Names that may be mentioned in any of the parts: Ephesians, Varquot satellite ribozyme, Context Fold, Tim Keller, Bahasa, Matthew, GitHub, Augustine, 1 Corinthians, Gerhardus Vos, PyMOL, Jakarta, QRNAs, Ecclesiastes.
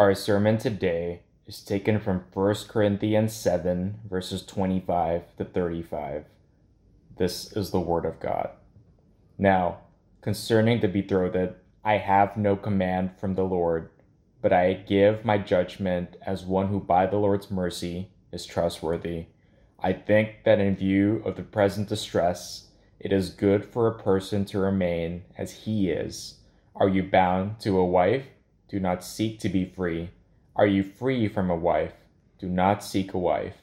Our sermon today is taken from 1 Corinthians 7, verses 25 to 35. This is the word of God. Now, concerning the betrothed, I have no command from the Lord, but I give my judgment as one who by the Lord's mercy is trustworthy. I think that in view of the present distress, it is good for a person to remain as he is. Are you bound to a wife? Do not seek to be free. Are you free from a wife? Do not seek a wife.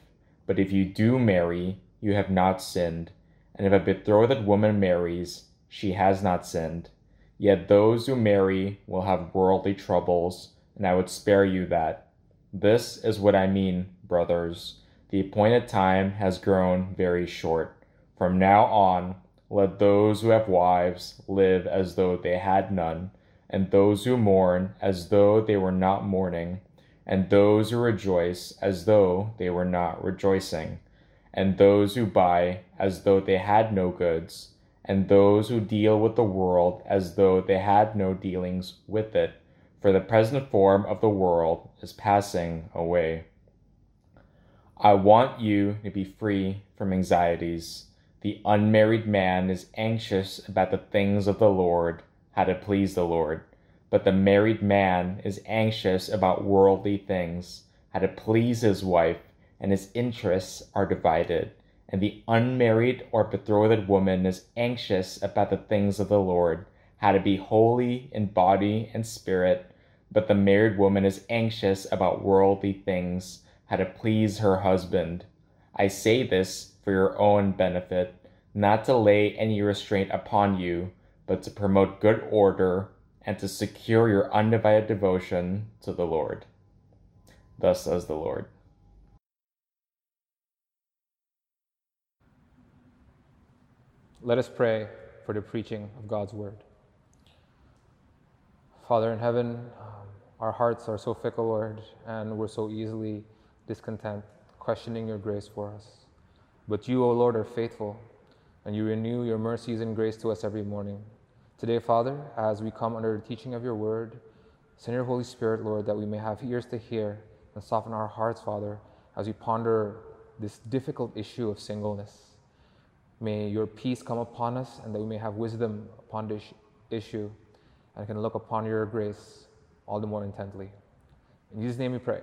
But if you do marry, you have not sinned. And if a betrothed woman marries, she has not sinned. Yet those who marry will have worldly troubles, and I would spare you that. This is what I mean, brothers. The appointed time has grown very short. From now on, let those who have wives live as though they had none, and those who mourn as though they were not mourning, and those who rejoice as though they were not rejoicing, and those who buy as though they had no goods, and those who deal with the world as though they had no dealings with it, for the present form of the world is passing away. I want you to be free from anxieties. The unmarried man is anxious about the things of the Lord, how to please the Lord, but the married man is anxious about worldly things, how to please his wife, and his interests are divided. And the unmarried or betrothed woman is anxious about the things of the Lord, how to be holy in body and spirit, but the married woman is anxious about worldly things, how to please her husband. I say this for your own benefit, not to lay any restraint upon you, but to promote good order and to secure your undivided devotion to the Lord. Thus says the Lord. Let us pray for the preaching of God's word. Father in heaven, our hearts are so fickle, Lord, and we're so easily discontent, questioning your grace for us. But you, O Lord, are faithful, and you renew your mercies and grace to us every morning. Today, Father, as we come under the teaching of your word, send your Holy Spirit, Lord, that we may have ears to hear and soften our hearts, Father, as we ponder this difficult issue of singleness. May your peace come upon us and that we may have wisdom upon this issue and can look upon your grace all the more intently. In Jesus' name we pray.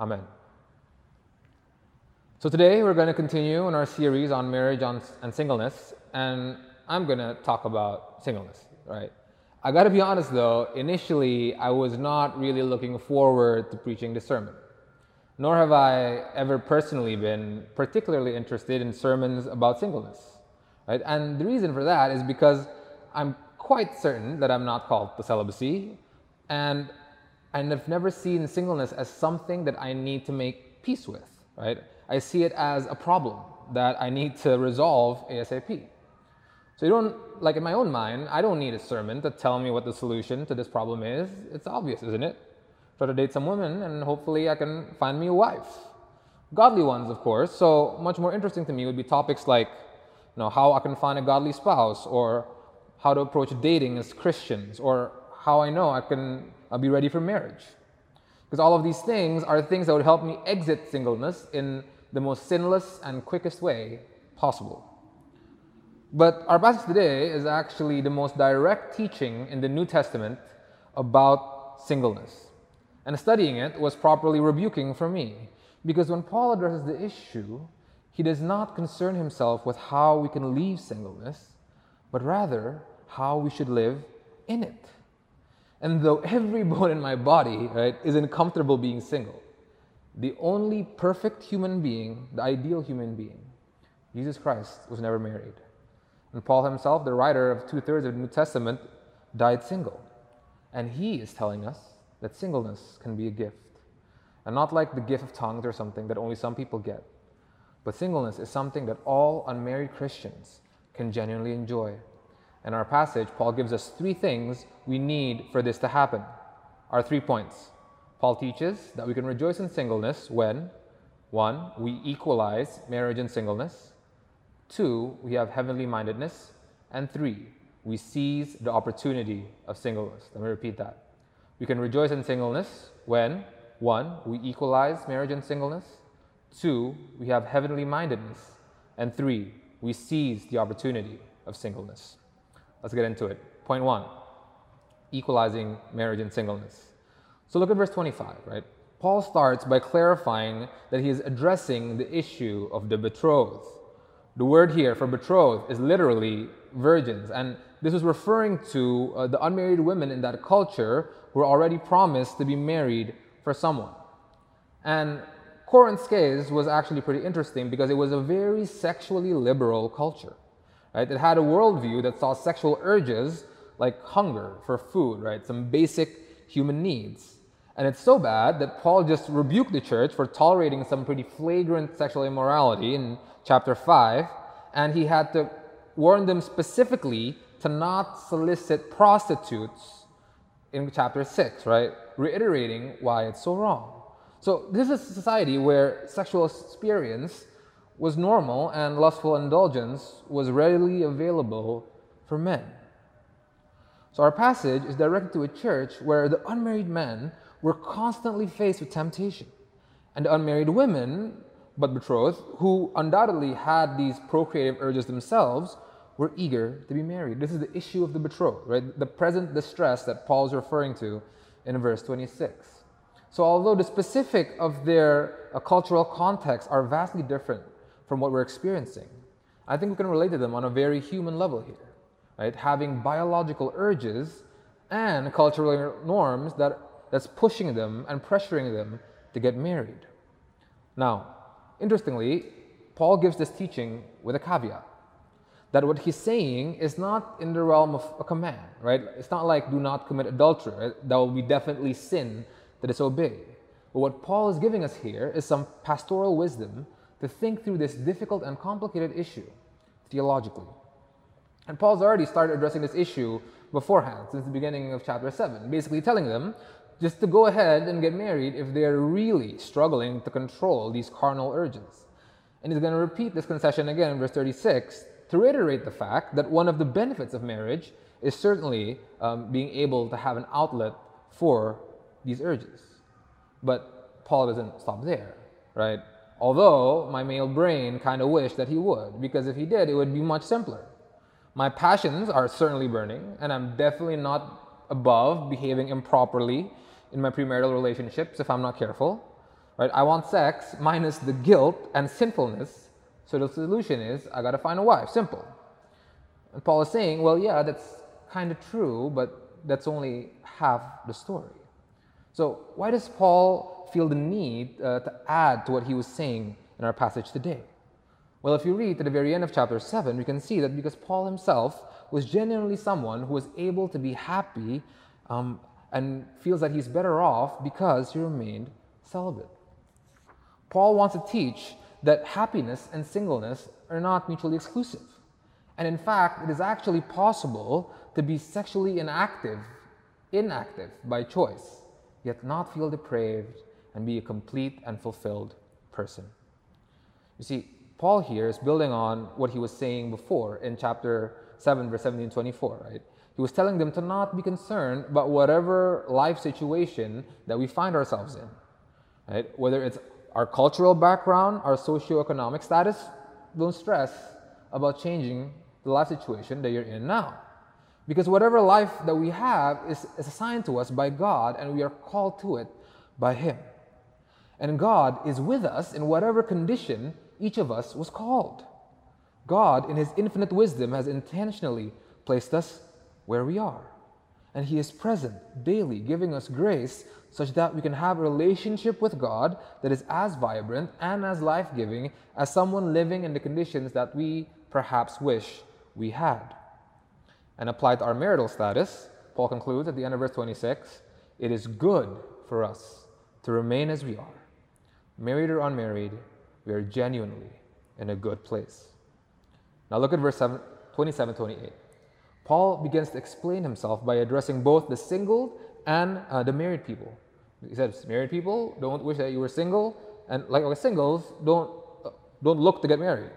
Amen. So today we're going to continue in our series on marriage and singleness, and I'm going to talk about singleness, right? I got to be honest though, initially I was not really looking forward to preaching this sermon, nor have I ever personally been particularly interested in sermons about singleness, right? And the reason for that is because I'm quite certain that I'm not called to celibacy, and I've never seen singleness as something that I need to make peace with, right? I see it as a problem that I need to resolve ASAP. So in my own mind, I don't need a sermon to tell me what the solution to this problem is. It's obvious, isn't it? Try to date some women and hopefully I can find me a wife. Godly ones, of course. So much more interesting to me would be topics like, how I can find a godly spouse, or how to approach dating as Christians, or how I know I'll be ready for marriage. Because all of these things are things that would help me exit singleness in the most sinless and quickest way possible. But our passage today is actually the most direct teaching in the New Testament about singleness. And studying it was properly rebuking for me, because when Paul addresses the issue, he does not concern himself with how we can leave singleness, but rather how we should live in it. And though every bone in my body, right, isn't comfortable being single, the only perfect human being, the ideal human being, Jesus Christ, was never married. And Paul himself, the writer of two-thirds of the New Testament, died single. And he is telling us that singleness can be a gift. And not like the gift of tongues or something that only some people get. But singleness is something that all unmarried Christians can genuinely enjoy. In our passage, Paul gives us three things we need for this to happen. Our 3 points. Paul teaches that we can rejoice in singleness when, 1, we equalize marriage and singleness, 2, we have heavenly mindedness, and 3, we seize the opportunity of singleness. Let me repeat that. We can rejoice in singleness when, one, we equalize marriage and singleness, two, we have heavenly mindedness, and three, we seize the opportunity of singleness. Let's get into it. Point one, equalizing marriage and singleness. So look at verse 25, right? Paul starts by clarifying that he is addressing the issue of the betrothed. The word here for betrothed is literally virgins, and this is referring to the unmarried women in that culture who were already promised to be married for someone. And Corinth's case was actually pretty interesting because it was a very sexually liberal culture, right? It had a worldview that saw sexual urges like hunger for food, right? Some basic human needs. And it's so bad that Paul just rebuked the church for tolerating some pretty flagrant sexual immorality in chapter 5, and he had to warn them specifically to not solicit prostitutes in chapter 6, right? Reiterating why it's so wrong. So this is a society where sexual experience was normal and lustful indulgence was readily available for men. So our passage is directed to a church where the unmarried men were constantly faced with temptation, and the unmarried women, but betrothed, who undoubtedly had these procreative urges themselves, were eager to be married. This is the issue of the betrothed, right? The present distress that Paul is referring to in verse 26. So although the specifics of their cultural contexts are vastly different from what we're experiencing, I think we can relate to them on a very human level here. Right? Having biological urges and cultural norms that's pushing them and pressuring them to get married. Now, interestingly, Paul gives this teaching with a caveat, that what he's saying is not in the realm of a command, right? It's not like do not commit adultery, right? That will be definitely sin to disobey. But what Paul is giving us here is some pastoral wisdom to think through this difficult and complicated issue theologically. And Paul's already started addressing this issue beforehand, since the beginning of chapter 7, basically telling them just to go ahead and get married if they're really struggling to control these carnal urges. And he's going to repeat this concession again in verse 36 to reiterate the fact that one of the benefits of marriage is certainly being able to have an outlet for these urges. But Paul doesn't stop there, right? Although my male brain kind of wished that he would, because if he did, it would be much simpler. My passions are certainly burning, and I'm definitely not above behaving improperly in my premarital relationships if I'm not careful. Right? I want sex minus the guilt and sinfulness, so the solution is I gotta find a wife, simple. And Paul is saying, well, yeah, that's kind of true, but that's only half the story. So why does Paul feel the need to add to what he was saying in our passage today? Well, if you read to the very end of chapter 7, you can see that because Paul himself was genuinely someone who was able to be happy and feels that he's better off because he remained celibate. Paul wants to teach that happiness and singleness are not mutually exclusive. And in fact, it is actually possible to be sexually inactive by choice, yet not feel depraved and be a complete and fulfilled person. You see, Paul here is building on what he was saying before in chapter 7, verse 17 to 24, right? He was telling them to not be concerned about whatever life situation that we find ourselves in, right? Whether it's our cultural background, our socioeconomic status, don't stress about changing the life situation that you're in now. Because whatever life that we have is assigned to us by God, and we are called to it by Him. And God is with us in whatever condition each of us was called. God, in His infinite wisdom, has intentionally placed us where we are. And He is present daily, giving us grace such that we can have a relationship with God that is as vibrant and as life-giving as someone living in the conditions that we perhaps wish we had. And applied to our marital status, Paul concludes at the end of verse 26, it is good for us to remain as we are, married or unmarried. We are genuinely in a good place. Now look at verse 27-28. Paul begins to explain himself by addressing both the single and the married people. He says, married people, don't wish that you were single, and like singles, don't look to get married.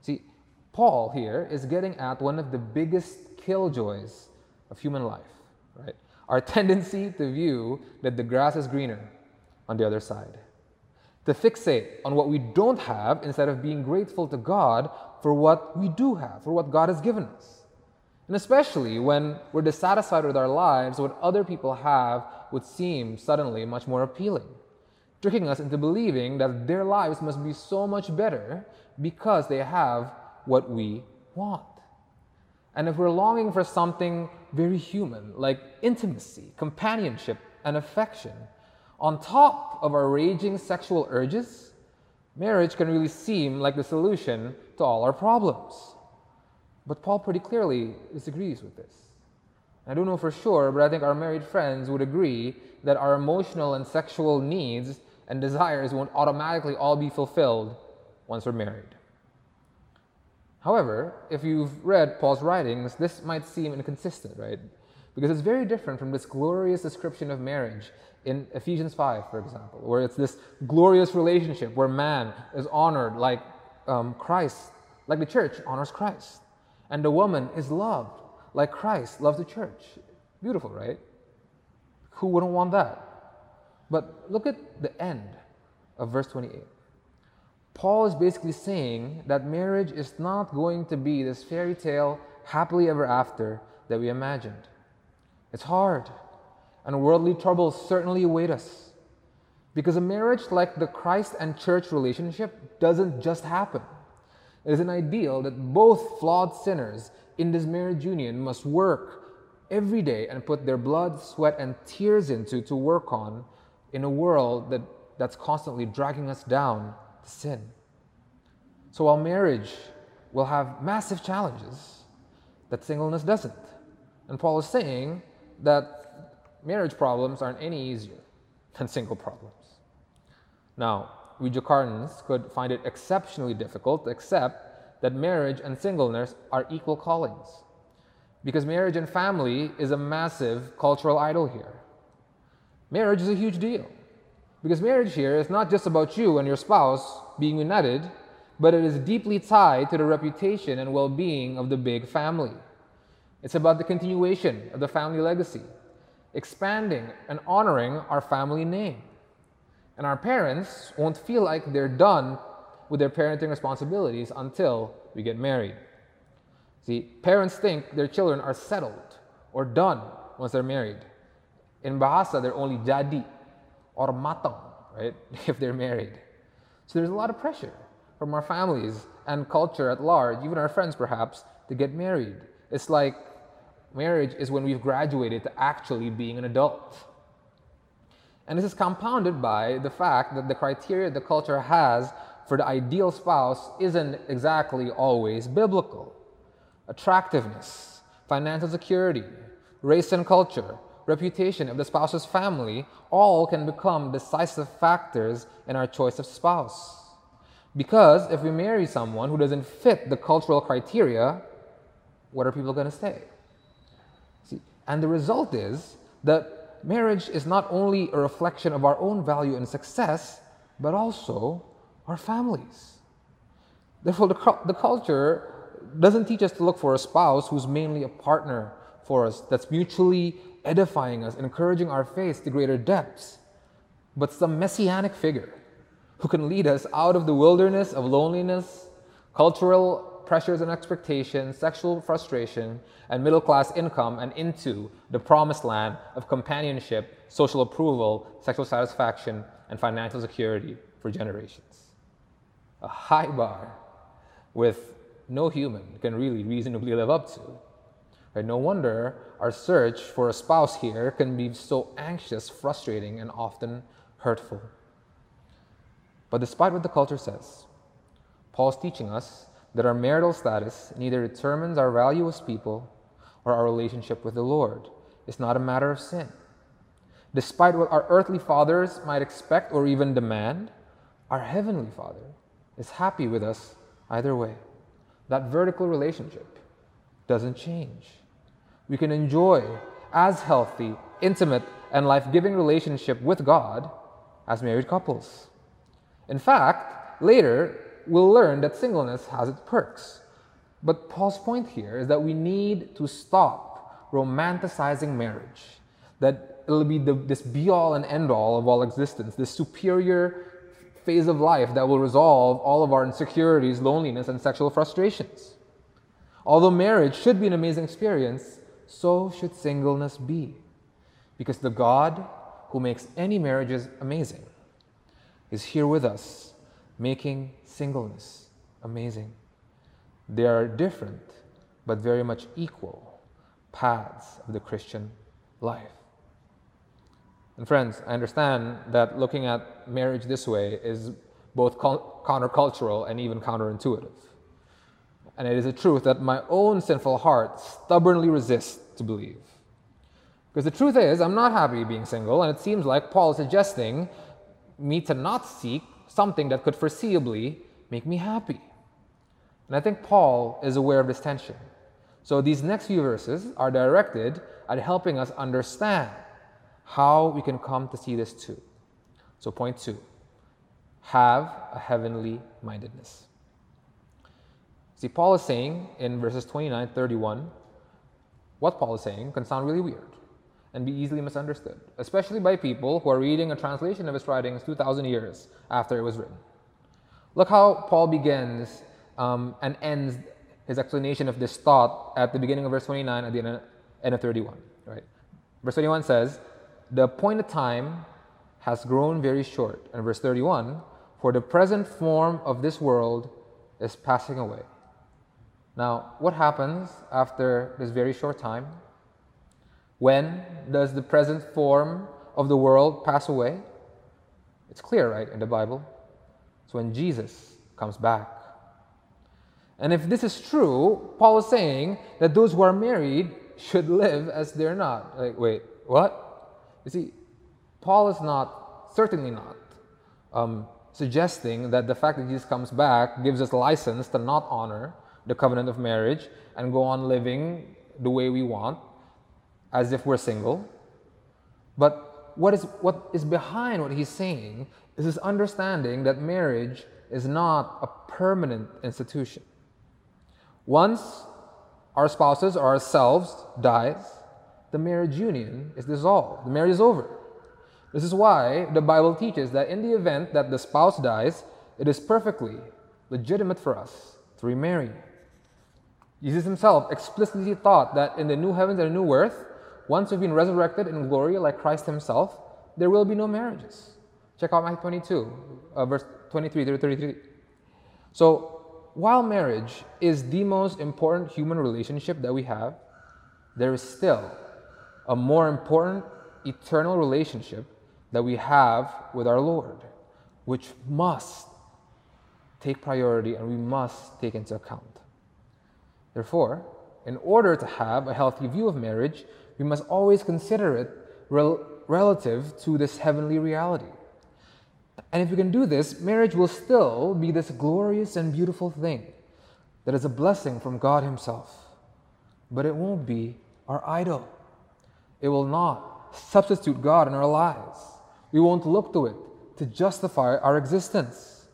See, Paul here is getting at one of the biggest killjoys of human life, right? our tendency to view that the grass is greener on the other side, to fixate on what we don't have instead of being grateful to God for what we do have, for what God has given us. And especially when we're dissatisfied with our lives, what other people have would seem suddenly much more appealing, tricking us into believing that their lives must be so much better because they have what we want. And if we're longing for something very human, like intimacy, companionship, and affection, on top of our raging sexual urges, marriage can really seem like the solution to all our problems. But Paul pretty clearly disagrees with this. I don't know for sure, but I think our married friends would agree that our emotional and sexual needs and desires won't automatically all be fulfilled once we're married. However, if you've read Paul's writings, this might seem inconsistent, right? Because it's very different from this glorious description of marriage in Ephesians 5, for example, where it's this glorious relationship where man is honored like Christ, like the church honors Christ, and the woman is loved like Christ loves the church. Beautiful, right? Who wouldn't want that? But look at the end of verse 28. Paul is basically saying that marriage is not going to be this fairy tale happily ever after that we imagined. It's hard, and worldly troubles certainly await us, because a marriage like the Christ and church relationship doesn't just happen. It is an ideal that both flawed sinners in this marriage union must work every day and put their blood, sweat, and tears into to work on in a world that's constantly dragging us down to sin. So while marriage will have massive challenges, that singleness doesn't. And Paul is saying that marriage problems aren't any easier than single problems. Now, we Jakartans could find it exceptionally difficult to accept that marriage and singleness are equal callings, because marriage and family is a massive cultural idol here. Marriage is a huge deal, because marriage here is not just about you and your spouse being united, but it is deeply tied to the reputation and well-being of the big family. It's about the continuation of the family legacy, expanding and honoring our family name. And our parents won't feel like they're done with their parenting responsibilities until we get married. See, parents think their children are settled or done once they're married. In Bahasa, they're only jadi or matang, right, if they're married. So there's a lot of pressure from our families and culture at large, even our friends perhaps, to get married. It's like marriage is when we've graduated to actually being an adult. And this is compounded by the fact that the criteria the culture has for the ideal spouse isn't exactly always biblical. Attractiveness, financial security, race and culture, reputation of the spouse's family, all can become decisive factors in our choice of spouse. Because if we marry someone who doesn't fit the cultural criteria, what are people going to say? See, and the result is that marriage is not only a reflection of our own value and success, but also our families. Therefore, the culture doesn't teach us to look for a spouse who's mainly a partner for us, that's mutually edifying us, encouraging our faith to greater depths, but some messianic figure who can lead us out of the wilderness of loneliness, cultural pressures and expectations, sexual frustration, and middle-class income, and into the promised land of companionship, social approval, sexual satisfaction, and financial security for generations. A high bar with no human can really reasonably live up to. Right? No wonder our search for a spouse here can be so anxious, frustrating, and often hurtful. But despite what the culture says, Paul's teaching us that our marital status neither determines our value as people or our relationship with the Lord. It's not a matter of sin. Despite what our earthly fathers might expect or even demand, our heavenly Father is happy with us either way. That vertical relationship doesn't change. We can enjoy as healthy, intimate, and life-giving relationship with God as married couples. In fact, later, we'll learn that singleness has its perks. But Paul's point here is that we need to stop romanticizing marriage, that it'll be this be-all and end-all of all existence, this superior phase of life that will resolve all of our insecurities, loneliness, and sexual frustrations. Although marriage should be an amazing experience, so should singleness be, because the God who makes any marriages amazing is here with us, making singleness amazing. They are different, but very much equal paths of the Christian life. And friends, I understand that looking at marriage this way is both countercultural and even counterintuitive. And it is a truth that my own sinful heart stubbornly resists to believe. Because the truth is, I'm not happy being single, and it seems like Paul is suggesting me to not seek something that could foreseeably make me happy. And I think Paul is aware of this tension. So these next few verses are directed at helping us understand how we can come to see this too. So point 2, have a heavenly mindedness. See, Paul is saying in verses 29, 31, what Paul is saying can sound really weird and be easily misunderstood, especially by people who are reading a translation of his writings 2,000 years after it was written. Look how Paul begins and ends his explanation of this thought at the beginning of verse 29 at the end of 31. Right? Verse 21 says, "The appointed time has grown very short." And verse 31, "For the present form of this world is passing away." Now, what happens after this very short time? When does the present form of the world pass away? It's clear, right, in the Bible. It's when Jesus comes back. And if this is true, Paul is saying that those who are married should live as they're not. Like, wait, what? You see, Paul is certainly not suggesting that the fact that Jesus comes back gives us license to not honor the covenant of marriage and go on living the way we want, as if we're single. But what is behind what he's saying is this understanding that marriage is not a permanent institution. Once our spouses or ourselves dies, the marriage union is dissolved. The marriage is over. This is why the Bible teaches that in the event that the spouse dies, it is perfectly legitimate for us to remarry. Jesus himself explicitly taught that in the new heavens and the new earth, once we've been resurrected in glory like Christ himself, there will be no marriages. Check out Matthew 22, verse 23 through 33. So, while marriage is the most important human relationship that we have, there is still a more important eternal relationship that we have with our Lord, which must take priority and we must take into account. Therefore, in order to have a healthy view of marriage, we must always consider it relative to this heavenly reality. And if we can do this, marriage will still be this glorious and beautiful thing that is a blessing from God himself. But it won't be our idol. It will not substitute God in our lives. We won't look to it to justify our existence.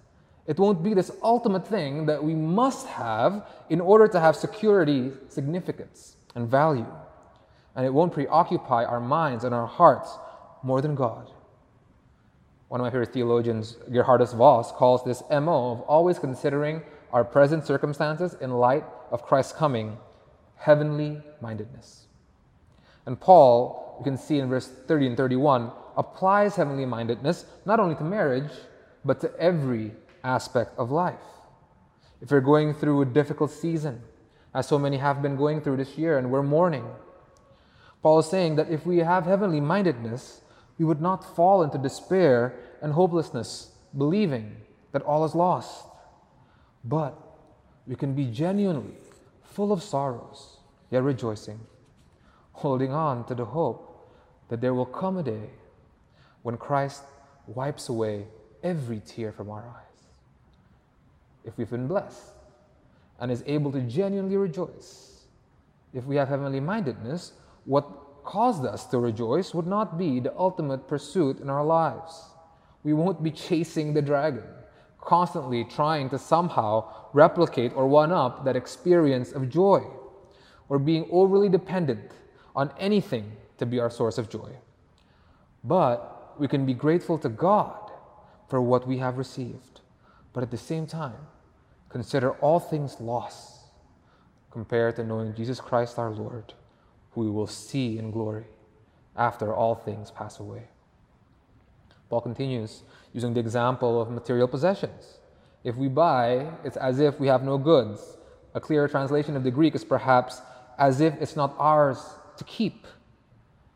It won't be this ultimate thing that we must have in order to have security, significance, and value. And it won't preoccupy our minds and our hearts more than God. One of my favorite theologians, Gerhardus Vos, calls this MO of always considering our present circumstances in light of Christ's coming, heavenly mindedness. And Paul, you can see in verse 30 and 31, applies heavenly mindedness not only to marriage, but to every aspect of life. If you're going through a difficult season, as so many have been going through this year, and we're mourning, Paul is saying that if we have heavenly mindedness, we would not fall into despair and hopelessness, believing that all is lost. But we can be genuinely full of sorrows, yet rejoicing, holding on to the hope that there will come a day when Christ wipes away every tear from our eyes. If we've been blessed and is able to genuinely rejoice, if we have heavenly mindedness, what caused us to rejoice would not be the ultimate pursuit in our lives. We won't be chasing the dragon, constantly trying to somehow replicate or one-up that experience of joy, or being overly dependent on anything to be our source of joy. But we can be grateful to God for what we have received, but at the same time, consider all things lost compared to knowing Jesus Christ our Lord, who we will see in glory after all things pass away. Paul continues using the example of material possessions. If we buy, it's as if we have no goods. A clearer translation of the Greek is perhaps as if it's not ours to keep.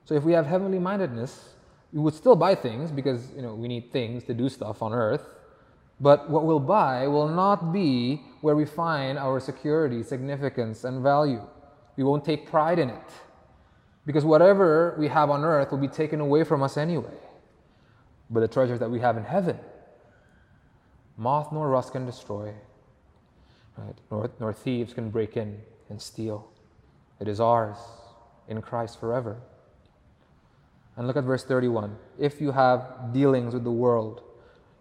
So if we have heavenly mindedness, we would still buy things because, we need things to do stuff on earth. But what we'll buy will not be where we find our security, significance, and value. We won't take pride in it, because whatever we have on earth will be taken away from us anyway. But the treasures that we have in heaven, moth nor rust can destroy, right? Nor thieves can break in and steal. It is ours in Christ forever. And look at verse 31. If you have dealings with the world,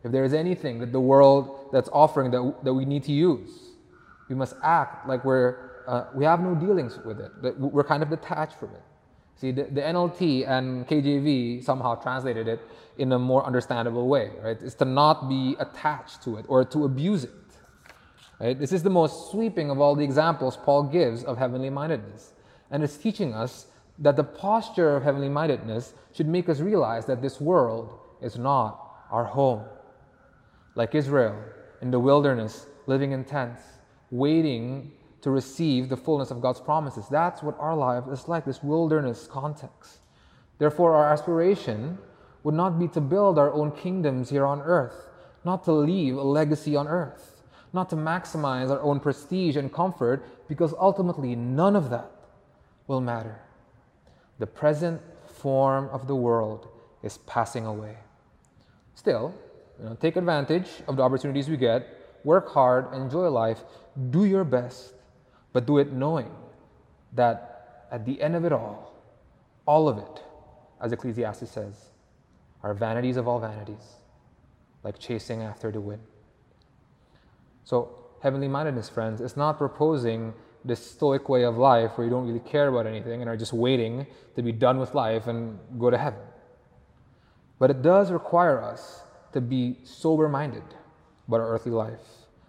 if there is anything that the world that's offering that we need to use, we must act like we have no dealings with it, that we're kind of detached from it. See, the NLT and KJV somehow translated it in a more understandable way, right? It's to not be attached to it or to abuse it, right? This is the most sweeping of all the examples Paul gives of heavenly mindedness. And it's teaching us that the posture of heavenly mindedness should make us realize that this world is not our home. Like Israel in the wilderness, living in tents, waiting to receive the fullness of God's promises. That's what our life is like, this wilderness context. Therefore, our aspiration would not be to build our own kingdoms here on earth, not to leave a legacy on earth, not to maximize our own prestige and comfort, because ultimately none of that will matter. The present form of the world is passing away. Still, take advantage of the opportunities we get, work hard, enjoy life, do your best, but do it knowing that at the end of it all of it, as Ecclesiastes says, are vanities of all vanities, like chasing after the wind. So, heavenly mindedness, friends, is not proposing this stoic way of life where you don't really care about anything and are just waiting to be done with life and go to heaven. But it does require us to be sober-minded about our earthly life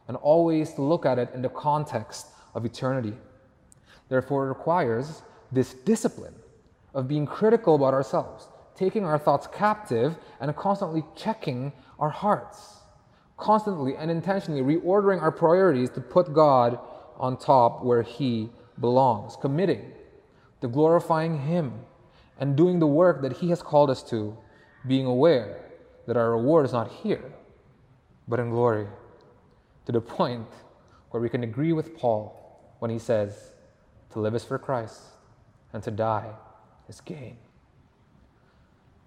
and always to look at it in the context of eternity. Therefore, it requires this discipline of being critical about ourselves, taking our thoughts captive and constantly checking our hearts, constantly and intentionally reordering our priorities to put God on top where He belongs, committing to glorifying Him and doing the work that He has called us to, being aware that our reward is not here, but in glory, to the point where we can agree with Paul when he says, to live is for Christ, and to die is gain.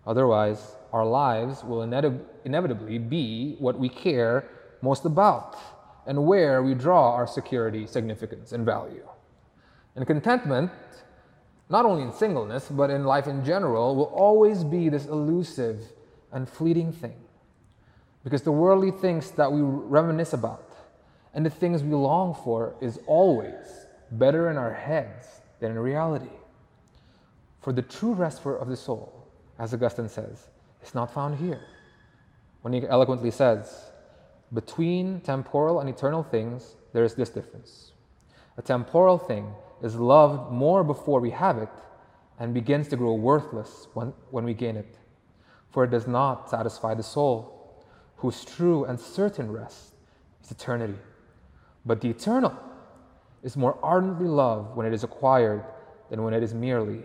Otherwise, our lives will inevitably be what we care most about and where we draw our security, significance, and value. And contentment, not only in singleness, but in life in general, will always be this elusive and fleeting thing, because the worldly things that we reminisce about and the things we long for is always better in our heads than in reality. For the true rest of the soul, as Augustine says, is not found here, when he eloquently says, between temporal and eternal things, there is this difference. A temporal thing is loved more before we have it and begins to grow worthless when we gain it. For it does not satisfy the soul, whose true and certain rest is eternity. But the eternal is more ardently loved when it is acquired than when it is merely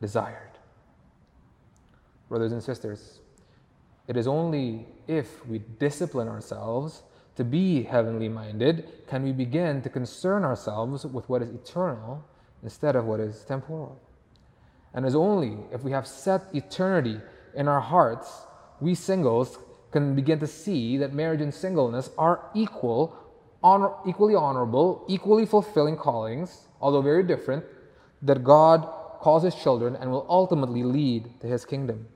desired. Brothers and sisters, it is only if we discipline ourselves to be heavenly minded can we begin to concern ourselves with what is eternal instead of what is temporal. And it is only if we have set eternity in our hearts, we singles can begin to see that marriage and singleness are equally honorable, equally fulfilling callings, although very different, that God calls His children and will ultimately lead to His kingdom.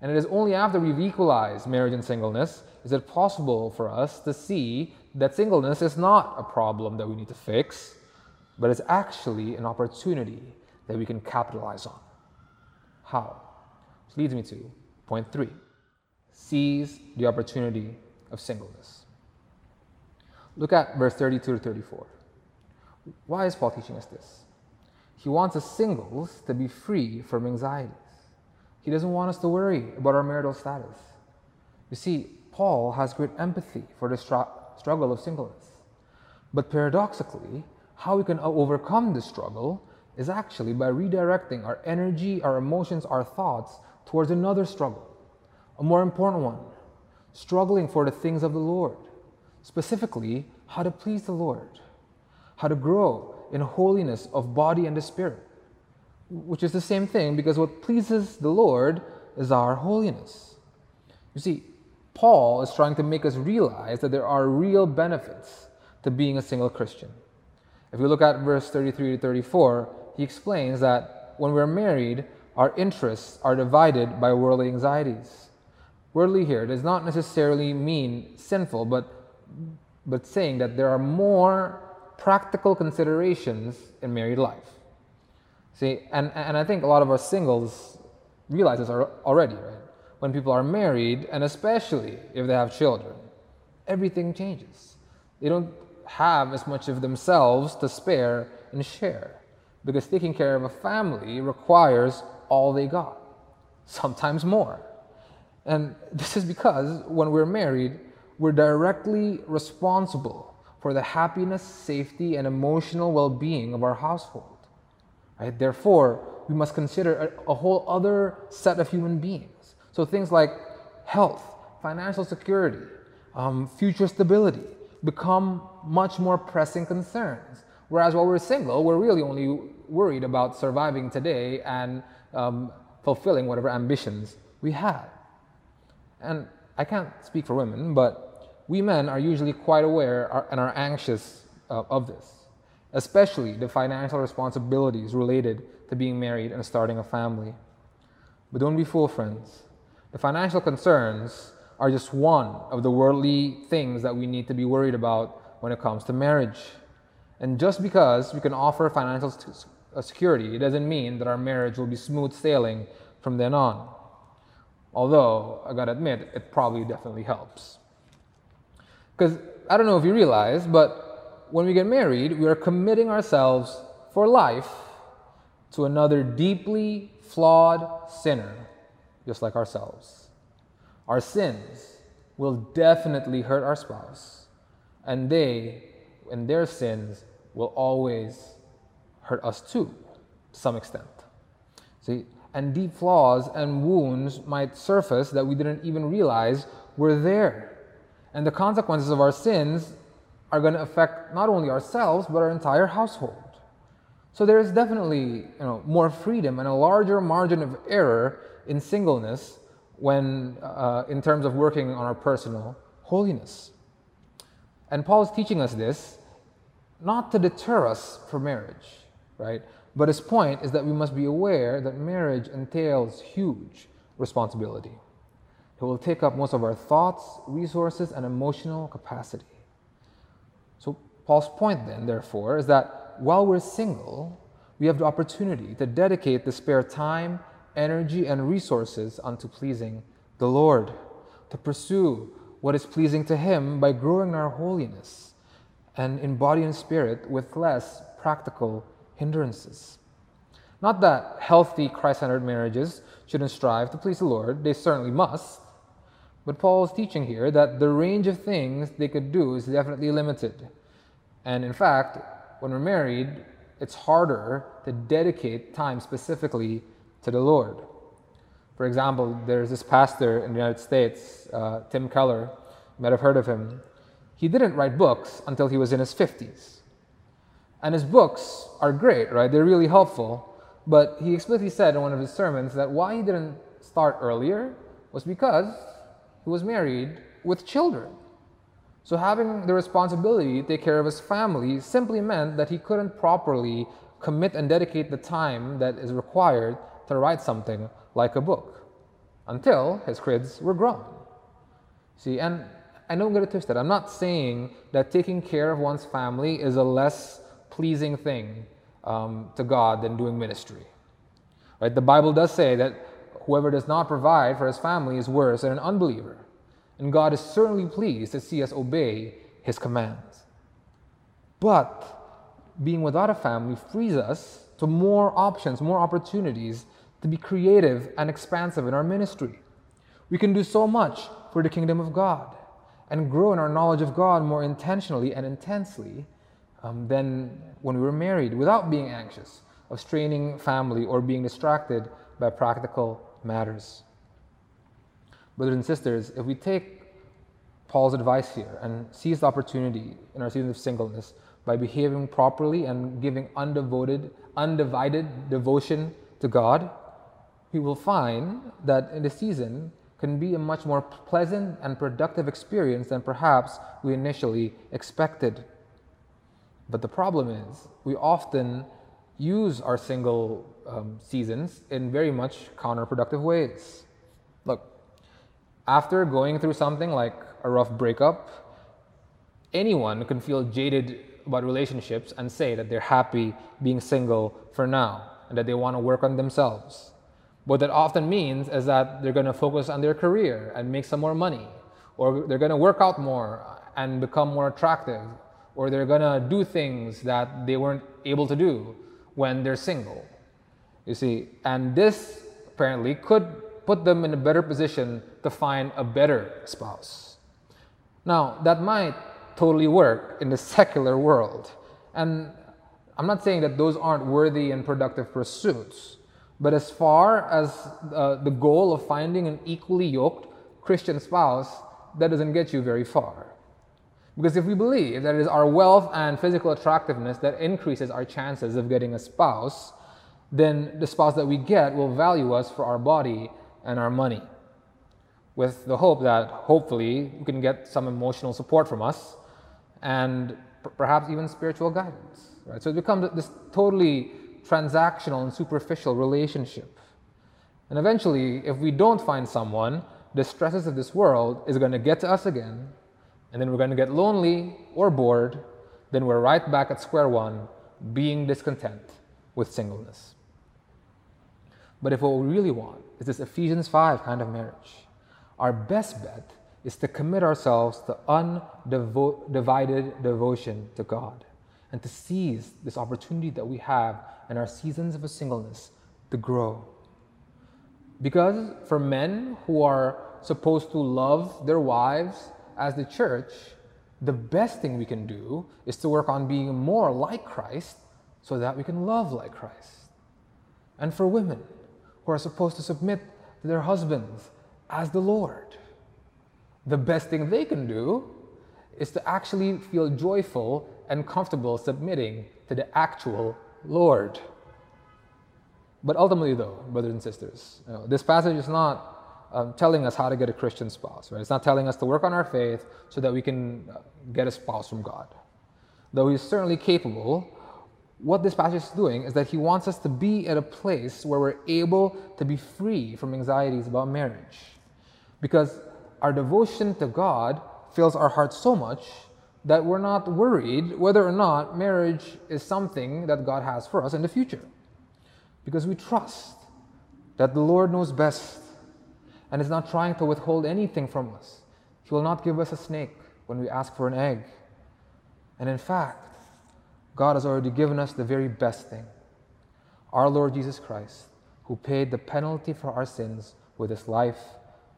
And it is only after we've equalized marriage and singleness is it possible for us to see that singleness is not a problem that we need to fix, but it's actually an opportunity that we can capitalize on. how. Which leads me to point 3. Seize the opportunity of singleness. Look at verse 32 to 34. Why is Paul teaching us this? He wants us singles to be free from anxieties. He doesn't want us to worry about our marital status. You see, Paul has great empathy for the struggle of singleness. But paradoxically, how we can overcome this struggle is actually by redirecting our energy, our emotions, our thoughts towards another struggle, a more important one, struggling for the things of the Lord, specifically how to please the Lord, how to grow in holiness of body and the spirit, which is the same thing because what pleases the Lord is our holiness. You see, Paul is trying to make us realize that there are real benefits to being a single Christian. If we look at verse 33 to 34, he explains that when we're married, our interests are divided by worldly anxieties. Worldly here does not necessarily mean sinful, but saying that there are more practical considerations in married life. See, and I think a lot of us singles realize this already, right? When people are married, and especially if they have children, everything changes. They don't have as much of themselves to spare and share, because taking care of a family requires all they got, sometimes more. And this is because when we're married, we're directly responsible for the happiness, safety, and emotional well-being of our household. Right? Therefore, we must consider a whole other set of human beings. So things like health, financial security, future stability, become much more pressing concerns. Whereas while we're single, we're really only worried about surviving today and fulfilling whatever ambitions we have. And I can't speak for women, but we men are usually quite aware and are anxious of this, especially the financial responsibilities related to being married and starting a family. But don't be fooled, friends. The financial concerns are just one of the worldly things that we need to be worried about when it comes to marriage. And just because we can offer financial security, it doesn't mean that our marriage will be smooth sailing from then on. Although, I gotta admit, it probably definitely helps. Because, I don't know if you realize, but when we get married, we are committing ourselves for life to another deeply flawed sinner, just like ourselves. Our sins will definitely hurt our spouse, and they, in their sins, will always hurt us too, to some extent. See, and deep flaws and wounds might surface that we didn't even realize were there. And the consequences of our sins are going to affect not only ourselves, but our entire household. So there is definitely, more freedom and a larger margin of error in singleness when in terms of working on our personal holiness. And Paul is teaching us this not to deter us from marriage, right? But his point is that we must be aware that marriage entails huge responsibility. It will take up most of our thoughts, resources, and emotional capacity. So Paul's point then, therefore, is that while we're single, we have the opportunity to dedicate the spare time, energy, and resources unto pleasing the Lord, to pursue what is pleasing to Him by growing our holiness and in body and spirit with less practical hindrances. Not that healthy Christ-centered marriages shouldn't strive to please the Lord, they certainly must, but Paul is teaching here that the range of things they could do is definitely limited. And in fact, when we're married, it's harder to dedicate time specifically to the Lord. For example, there's this pastor in the United States, Tim Keller, you might have heard of him. He didn't write books until he was in his 50s. And his books are great, right? They're really helpful. But he explicitly said in one of his sermons that why he didn't start earlier was because he was married with children. So having the responsibility to take care of his family simply meant that he couldn't properly commit and dedicate the time that is required to write something like a book until his kids were grown. See, and I don't get it twisted. I'm not saying that taking care of one's family is a less pleasing thing to God than doing ministry. Right? The Bible does say that whoever does not provide for his family is worse than an unbeliever. And God is certainly pleased to see us obey his commands. But being without a family frees us to more options, more opportunities to be creative and expansive in our ministry. We can do so much for the kingdom of God and grow in our knowledge of God more intentionally and intensely than when we were married, without being anxious of straining family or being distracted by practical matters. Brothers and sisters, if we take Paul's advice here and seize the opportunity in our season of singleness by behaving properly and giving undivided devotion to God, we will find that in the season can be a much more pleasant and productive experience than perhaps we initially expected. But the problem is, we often use our single seasons in very much counterproductive ways. Look, after going through something like a rough breakup, anyone can feel jaded about relationships and say that they're happy being single for now and that they want to work on themselves. What that often means is that they're going to focus on their career and make some more money, or they're going to work out more and become more attractive, or they're going to do things that they weren't able to do when they're single. You see, and this apparently could put them in a better position to find a better spouse. Now, that might totally work in the secular world, and I'm not saying that those aren't worthy and productive pursuits. But as far as the goal of finding an equally yoked Christian spouse, that doesn't get you very far. Because if we believe that it is our wealth and physical attractiveness that increases our chances of getting a spouse, then the spouse that we get will value us for our body and our money, with the hope that hopefully we can get some emotional support from us and perhaps even spiritual guidance. Right? So it becomes this totally transactional and superficial relationship. And eventually, if we don't find someone, the stresses of this world is going to get to us again, and then we're going to get lonely or bored, then we're right back at square one, being discontent with singleness. But if what we really want is this Ephesians 5 kind of marriage, our best bet is to commit ourselves to undivided devotion to God, and to seize this opportunity that we have in our seasons of singleness to grow. Because for men who are supposed to love their wives as the church, the best thing we can do is to work on being more like Christ so that we can love like Christ. And for women who are supposed to submit to their husbands as the Lord, the best thing they can do is to actually feel joyful and comfortable submitting to the actual Lord. But ultimately, though, brothers and sisters, this passage is not telling us how to get a Christian spouse. Right? It's not telling us to work on our faith so that we can get a spouse from God. Though he's certainly capable, what this passage is doing is that he wants us to be at a place where we're able to be free from anxieties about marriage. Because our devotion to God fills our hearts so much that we're not worried whether or not marriage is something that God has for us in the future. Because we trust that the Lord knows best and is not trying to withhold anything from us. He will not give us a snake when we ask for an egg. And in fact, God has already given us the very best thing, our Lord Jesus Christ, who paid the penalty for our sins with his life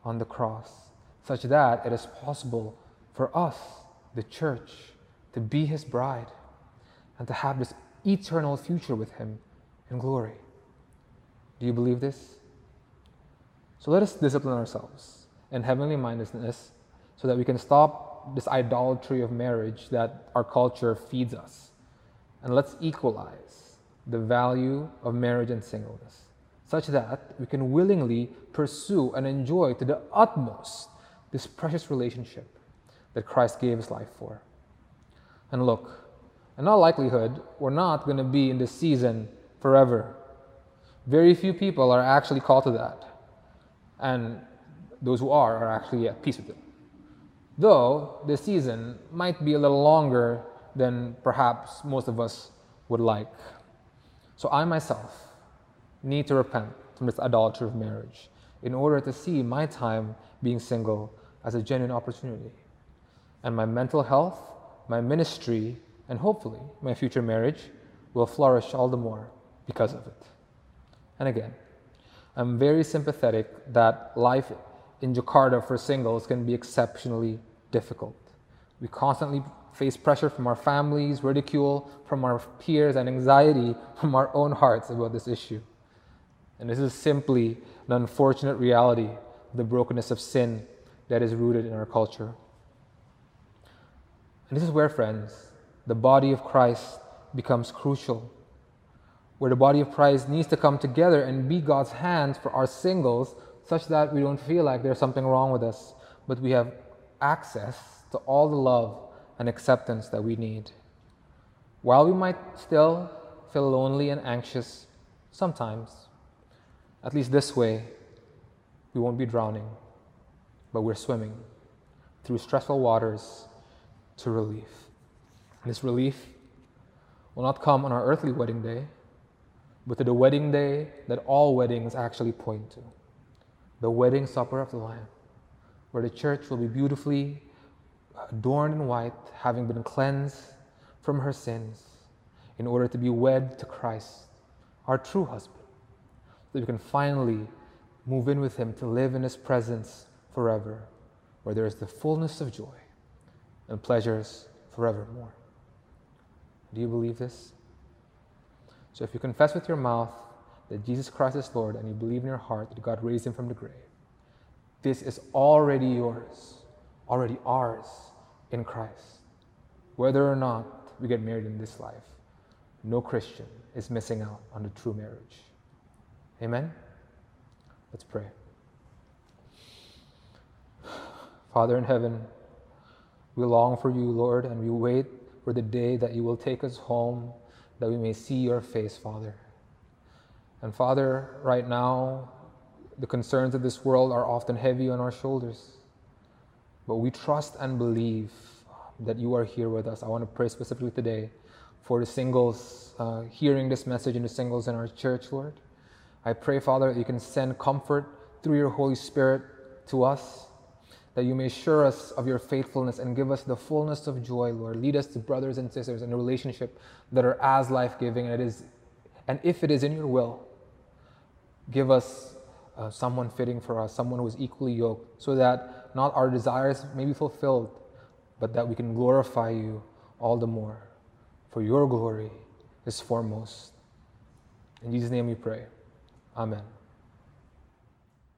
on the cross, such that it is possible for us, the church, to be his bride and to have this eternal future with him in glory. Do you believe this? So let us discipline ourselves in heavenly mindedness so that we can stop this idolatry of marriage that our culture feeds us. And let's equalize the value of marriage and singleness such that we can willingly pursue and enjoy to the utmost this precious relationship that Christ gave his life for. And look, in all likelihood, we're not going to be in this season forever. Very few people are actually called to that. And those who are actually at peace with it. Though this season might be a little longer than perhaps most of us would like. So I myself need to repent from this idolatry of marriage in order to see my time being single as a genuine opportunity, and my mental health, my ministry, and hopefully my future marriage will flourish all the more because of it. And again, I'm very sympathetic that life in Jakarta for singles can be exceptionally difficult. We constantly face pressure from our families, ridicule from our peers, and anxiety from our own hearts about this issue. And this is simply an unfortunate reality of the brokenness of sin that is rooted in our culture. And this is where, friends, the body of Christ becomes crucial, where the body of Christ needs to come together and be God's hands for our singles, such that we don't feel like there's something wrong with us, but we have access to all the love and acceptance that we need. While we might still feel lonely and anxious sometimes, at least this way, we won't be drowning, but we're swimming through stressful waters to relief. And this relief will not come on our earthly wedding day, but to the wedding day that all weddings actually point to, the wedding supper of the Lamb, where the church will be beautifully adorned in white, having been cleansed from her sins, in order to be wed to Christ, our true husband, so that we can finally move in with him to live in his presence forever, where there is the fullness of joy and pleasures forevermore. Do you believe this? So if you confess with your mouth that Jesus Christ is Lord, and you believe in your heart that God raised him from the grave, this is already yours, already ours in Christ. Whether or not we get married in this life, no Christian is missing out on the true marriage. Amen? Let's pray. Father in heaven, we long for you, Lord, and we wait for the day that you will take us home, that we may see your face, Father. And Father, right now, the concerns of this world are often heavy on our shoulders, but we trust and believe that you are here with us. I want to pray specifically today for the singles hearing this message, and the singles in our church, Lord. I pray, Father, that you can send comfort through your Holy Spirit to us, that you may assure us of your faithfulness and give us the fullness of joy, Lord. Lead us to brothers and sisters in a relationship that are as life-giving, and if it is in your will, give us someone fitting for us, someone who is equally yoked, so that not our desires may be fulfilled, but that we can glorify you all the more. For your glory is foremost. In Jesus' name we pray. Amen.